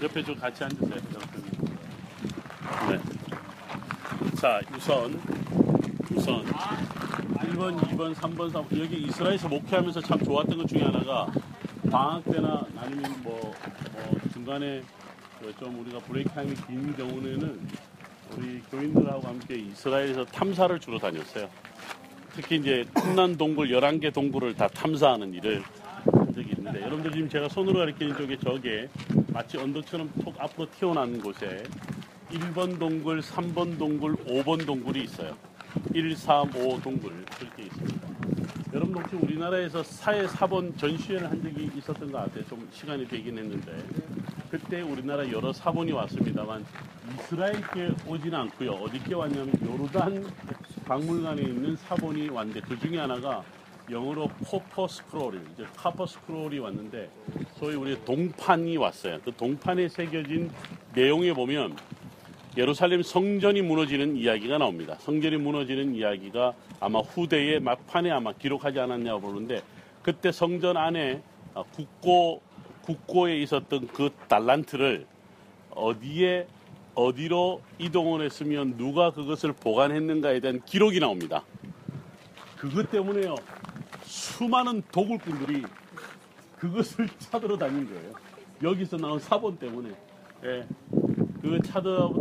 옆에 좀 같이 앉으세요. 네. 자, 우선 1번, 2번, 3번, 4번. 여기 이스라엘에서 목회하면서 참 좋았던 것 중에 하나가 방학 때나 아니면 중간에 좀 우리가 브레이크타임이 긴 경우에는 우리 교인들하고 함께 이스라엘에서 탐사를 주로 다녔어요. 특히 이제 쿰란 동굴 11개 동굴을 다 탐사하는 일을 적이 있는데, 여러분들 지금 제가 손으로 가리키는 쪽에 저게 마치 언덕처럼 톡 앞으로 튀어나온 곳에 1번 동굴, 3번 동굴, 5번 동굴이 있어요. 1, 3, 5 동굴 그렇게 있습니다. 여러분 혹시 우리나라에서 사회 4번 전시회를 한 적이 있었던 것 같아요. 좀 시간이 되긴 했는데 그때 우리나라 여러 4번이 왔습니다만 이스라엘께 오진 않고요. 어디께 왔냐면 요르단 박물관에 있는 4번이 왔는데 그 중에 하나가 영어로 카퍼 스크롤이 왔는데 소위 우리 동판이 왔어요. 그 동판에 새겨진 내용에 보면 예루살렘 성전이 무너지는 이야기가 나옵니다. 성전이 무너지는 이야기가 아마 후대의 막판에 아마 기록하지 않았냐고 보는데 그때 성전 안에 국고에 있었던 그 달란트를 어디로 이동을 했으면 누가 그것을 보관했는가에 대한 기록이 나옵니다. 그것 때문에요. 수많은 도굴꾼들이 그것을 찾으러 다닌 거예요. 여기서 나온 4번 때문에. 예, 그 찾으러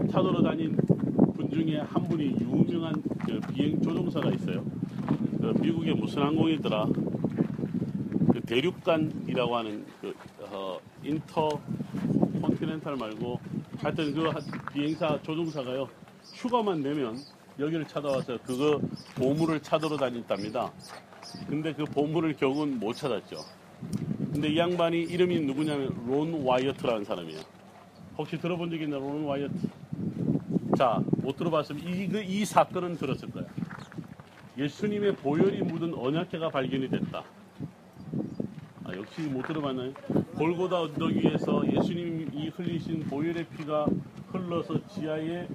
다닌 분 중에 한 분이 유명한 그 비행 조종사가 있어요. 그 미국의 무슨 항공이더라. 그 대륙간이라고 하는 그 인터 컨티넨탈 말고 하여튼 그 비행사 조종사가요. 휴가만 내면 여기를 찾아와서 그거 보물을 찾으러 다녔답니다. 근데 그 보물을 결국은 못 찾았죠. 근데 이 양반이 이름이 누구냐면 론 와이어트라는 사람이에요. 혹시 들어본 적 있나요? 론 와이어트. 자, 못 들어봤으면 이 사건은 들었을 거야. 예수님의 보혈이 묻은 언약궤가 발견이 됐다. 아, 역시 못 들어봤나요? 골고다 언덕 위에서 예수님이 흘리신 보혈의 피가 흘러서 지하에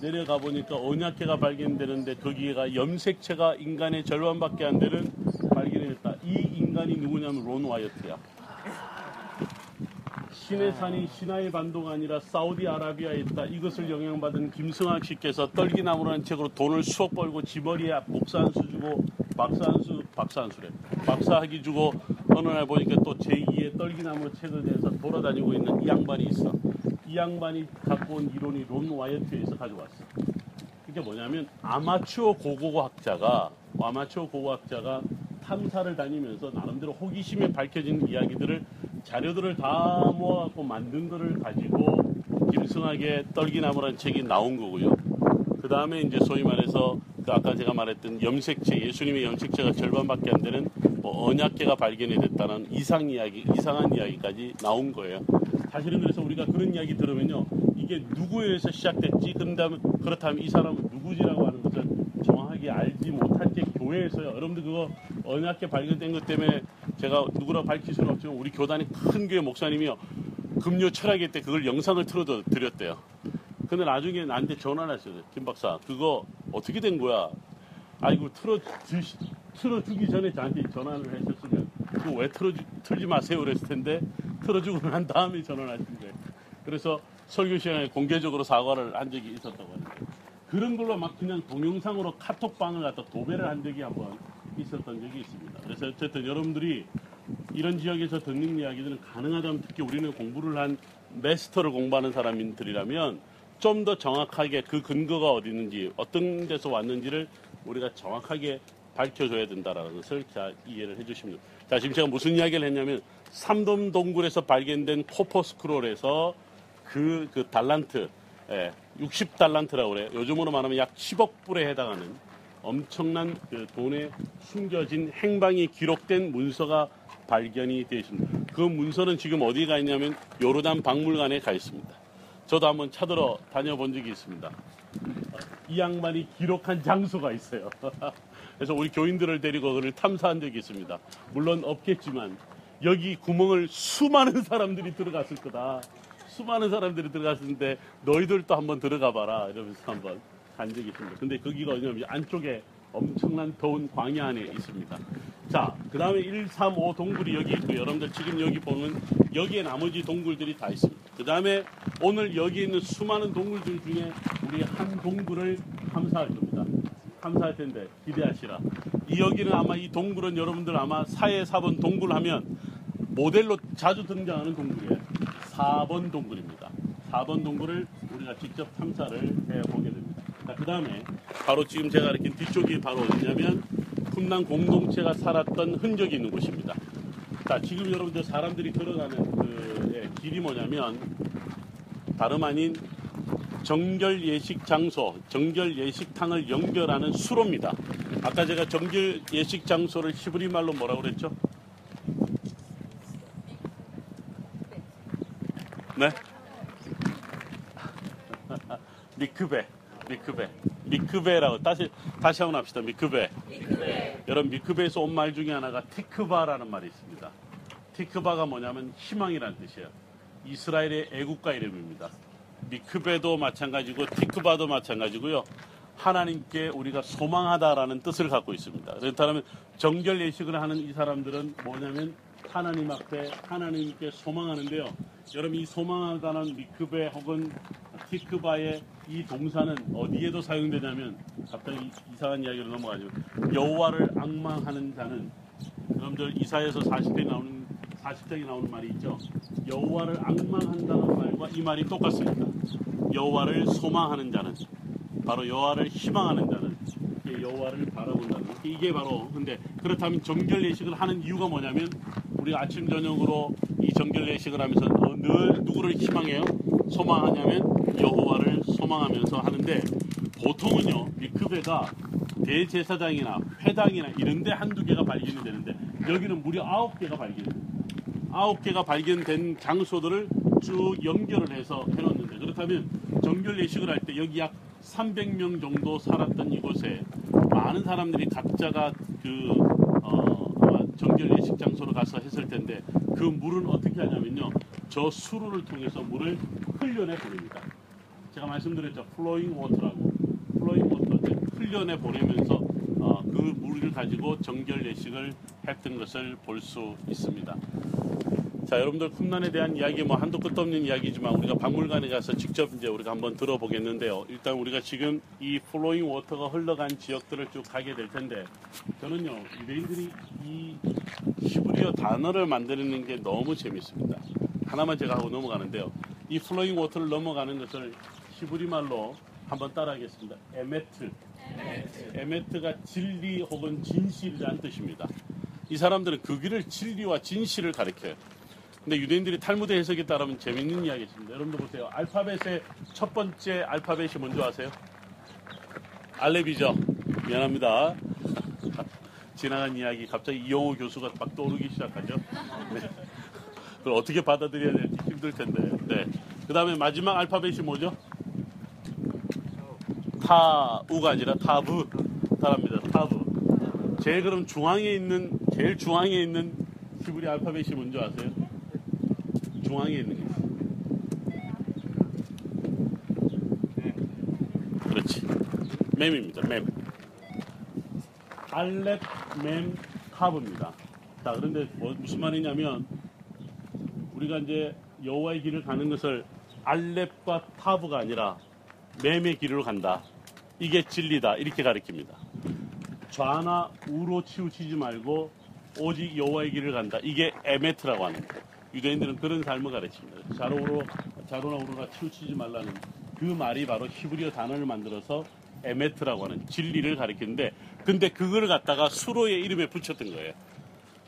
내려가 보니까 언약궤가 발견되는데 거기에가 염색체가 인간의 절반밖에 안 되는 발견이 됐다. 이 인간이 누구냐면 론 와이어트야. 신의 산이 시나이 반도가 아니라 사우디아라비아에 있다. 이것을 영향받은 김승학 씨께서 떨기나무라는 책으로 돈을 수억 벌고 지머리에 목사 한 수 주고 박사학위 주고 어느 날 보니까 또 제2의 떨기나무 책에 대해서 돌아다니고 있는 이 양반이 있어. 이 양반이 갖고 온 이론이 론 와이어트에서 가져왔어. 이게 뭐냐면 아마추어 고고학자가 탐사를 다니면서 나름대로 호기심에 밝혀진 이야기들을 자료들을 다 모아갖고 만든 거를 가지고 김승학의 떨기나무라는 책이 나온 거고요. 그 다음에 이제 소위 말해서 아까 제가 말했던 염색체, 예수님의 염색체가 절반밖에 안 되는 언약궤가 발견이 됐다는 이상한 이야기까지 나온 거예요. 사실은 그래서 우리가 그런 이야기 들으면요, 이게 누구에 의해서 시작됐지? 그렇다면 이 사람은 누구지라고 하는 것을 정확하게 알지 못할 때 교회에서요. 여러분들 그거 언약궤 발견된 것 때문에 제가 누구라고 밝힐 수는 없지만 우리 교단의 큰 교회 목사님이요, 금요 철학회 때 그걸 영상을 틀어드렸대요. 근데 나중에 나한테 전화를 했어요. 김 박사, 그거 어떻게 된 거야? 아이고, 틀어주기 전에 저한테 전화를 했었으면 그거 왜 틀지 마세요 그랬을 텐데 틀어주고 난 다음에 전화를 하신 거예요. 그래서 설교 시간에 공개적으로 사과를 한 적이 있었다고 하는데 그런 걸로 막 그냥 동영상으로 카톡방을 갖다 도배를 한 적이 한번 있었던 적이 있습니다. 그래서 어쨌든 여러분들이 이런 지역에서 듣는 이야기들은 가능하다면 특히 우리는 공부를 한 마스터를 공부하는 사람들이라면 좀 더 정확하게 그 근거가 어디 있는지 어떤 데서 왔는지를 우리가 정확하게 밝혀줘야 된다라는 것을 잘 이해를 해주십니다. 자, 지금 제가 무슨 이야기를 했냐면 삼돔 동굴에서 발견된 코퍼 스크롤에서 그 달란트, 60달란트라고 그래요. 요즘으로 말하면 약 10억 불에 해당하는 엄청난 그 돈에 숨겨진 행방이 기록된 문서가 발견이 되어 있습니다. 그 문서는 지금 어디에 가 있냐면 요르단 박물관에 가 있습니다. 저도 한번 찾으러 다녀본 적이 있습니다. 이 양반이 기록한 장소가 있어요. 그래서 우리 교인들을 데리고 그를 탐사한 적이 있습니다. 물론 없겠지만 여기 구멍을 수많은 사람들이 들어갔을 거다. 수많은 사람들이 들어갔는데 너희들도 한번 들어가 봐라 이러면서 한번 간 적이 있습니다. 근데 거기가 어디냐면 안쪽에 엄청난 더운 광야 안에 있습니다. 자, 그 다음에 1, 3, 5 동굴이 여기 있고, 여러분들 지금 여기 보면 여기에 나머지 동굴들이 다 있습니다. 그 다음에 오늘 여기 있는 수많은 동굴들 중에 우리 한 동굴을 탐사할 겁니다. 탐사할 텐데 기대하시라. 이 여기는 아마 이 동굴은 여러분들 아마 4에 4번 동굴 하면 모델로 자주 등장하는 동굴이에요. 4번 동굴입니다. 4번 동굴을 우리가 직접 탐사를 해보게 됩니다. 자, 그 다음에 바로 지금 제가 이렇게 뒤쪽이 바로 어디냐면 쿰란 공동체가 살았던 흔적이 있는 곳입니다. 자, 지금 여러분들 사람들이 걸어가는 길이 뭐냐면 다름 아닌 정결 예식 장소, 정결 예식탕을 연결하는 수로입니다. 아까 제가 정결 예식 장소를 히브리 말로 뭐라고 그랬죠? 네? 미크베, 미크베, 미크베라고 다시 한번 합시다. 미크베. 미크베. 여러분 미크베에서 온 말 중에 하나가 티크바라는 말이 있습니다. 티크바가 뭐냐면 희망이라는 뜻이에요. 이스라엘의 애국가 이름입니다. 미크베도 마찬가지고 티크바도 마찬가지고요. 하나님께 우리가 소망하다라는 뜻을 갖고 있습니다. 그렇다면 정결 예식을 하는 이 사람들은 뭐냐면 하나님 앞에 하나님께 소망하는데요. 여러분 이 소망하다는 미크베 혹은 티크바의 이 동사는 어디에도 사용되냐면 갑자기 이상한 이야기로 넘어가죠. 여호와를 앙망하는 자는 여러분들 이사야서 40장에 나오는 말이 있죠. 여호와를 앙망한다는 말과 이 말이 똑같습니다. 여호와를 소망하는 자는 바로 여호와를 희망하는 자는 여호와를 바라본다는 이게 바로 근데 그렇다면 정결 예식을 하는 이유가 뭐냐면 우리가 아침 저녁으로 이 정결 예식을 하면서 늘 누구를 희망해요? 소망하냐면 여호와를 소망하면서 하는데 보통은요 미크베가 대제사장이나 회당이나 이런데 한두 개가 발견이 되는데 여기는 무려 9개가 발견됩니다. 9개가 발견된 장소들을 쭉 연결을 해서 해놓는데 그렇다면 정결 예식을 할 때 여기 약 300명 정도 살았던 이곳에 많은 사람들이 각자가 정결 예식 장소로 가서 했을 텐데 그 물은 어떻게 하냐면요 저 수로를 통해서 물을 흘려내 버립니다. 제가 말씀드렸죠. 플로잉 워터라고. 플로잉 워터 흘려내 버리면서 그 물을 가지고 정결 예식을 했던 것을 볼 수 있습니다. 자, 여러분들 쿰란에 대한 이야기 뭐 한도 끝도 없는 이야기지만 우리가 박물관에 가서 직접 이제 우리가 한번 들어보겠는데요. 일단 우리가 지금 이 플로잉 워터가 흘러간 지역들을 쭉 가게 될 텐데 저는요 유대인들이 이 히브리어 단어를 만드는 게 너무 재밌습니다. 하나만 제가 하고 넘어가는데요. 이 플로잉 워터를 넘어가는 것을 히브리 말로 한번 따라하겠습니다. 에메트. 에메트가 진리 혹은 진실이라는 뜻입니다. 이 사람들은 그 길을 진리와 진실을 가리켜요. 근데 유대인들이 탈무드 해석에 따르면 재밌는 이야기입니다. 여러분도 보세요. 알파벳의 첫 번째 알파벳이 뭔지 아세요? 알렙이죠. 미안합니다. 지나간 이야기 갑자기 이영호 교수가 막 떠오르기 시작하죠. 네. 그걸 어떻게 받아들여야 될지 힘들 텐데. 네. 그 다음에 마지막 알파벳이 뭐죠? 타우가 아니라 타부. 따라합니다. 타부. 제일 그럼 제일 중앙에 있는 히브리 알파벳이 뭔지 아세요? 중앙에 있는 게. 그렇지. 맴입니다. 맴. 알렙, 맴, 카브입니다. 자, 그런데 무슨 말이냐면 우리가 이제 여호와의 길을 가는 것을 알렙과 타브가 아니라 맴의 길로 간다. 이게 진리다. 이렇게 가리킵니다. 좌나 우로 치우치지 말고 오직 여호와의 길을 간다. 이게 에메트라고 합니다. 유대인들은 그런 삶을 가르칩니다. 좌로나 우로나 치우치지 말라는 그 말이 바로 히브리어 단어를 만들어서 에메트라고 하는 진리를 가리키는데 근데 그걸 갖다가 수로의 이름에 붙였던 거예요.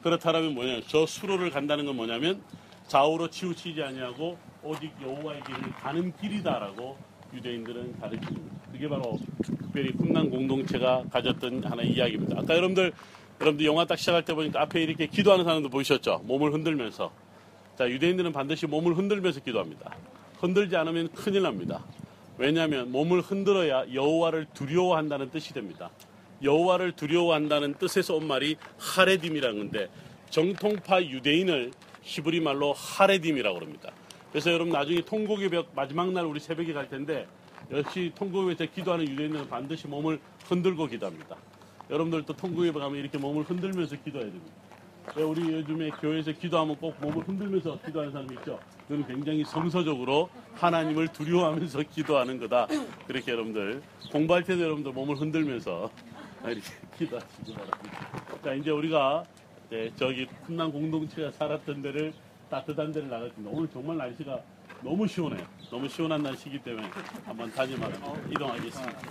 그렇다면 뭐냐면 저 수로를 간다는 건 뭐냐면 좌우로 치우치지 아니하고 오직 여호와의 길을 가는 길이다라고 유대인들은 가르칩니다. 그게 바로 특별히 쿰란 공동체가 가졌던 하나의 이야기입니다. 아까 여러분들 영화 딱 시작할 때 보니까 앞에 이렇게 기도하는 사람도 보이셨죠? 몸을 흔들면서. 자, 유대인들은 반드시 몸을 흔들면서 기도합니다. 흔들지 않으면 큰일 납니다. 왜냐하면 몸을 흔들어야 여호와를 두려워한다는 뜻이 됩니다. 여호와를 두려워한다는 뜻에서 온 말이 하레딤이라는 건데 정통파 유대인을 히브리 말로 하레딤이라고 합니다. 그래서 여러분 나중에 통곡의 벽 마지막 날 우리 새벽에 갈 텐데 역시 통곡에서 기도하는 유대인들은 반드시 몸을 흔들고 기도합니다. 여러분들도 통구에 가면 이렇게 몸을 흔들면서 기도해야 됩니다. 우리 요즘에 교회에서 기도하면 꼭 몸을 흔들면서 기도하는 사람이 있죠. 그건 굉장히 성서적으로 하나님을 두려워하면서 기도하는 거다. 그렇게 여러분들 공부할 때도 여러분들 몸을 흔들면서 이렇게 기도하시기 바랍니다. 자, 이제 우리가 저기 풍랑 공동체가 살았던 데를, 따뜻한 데를 나갔습니다. 오늘 정말 날씨가 너무 시원해요. 너무 시원한 날씨이기 때문에 한번 다짐하고 이동하겠습니다.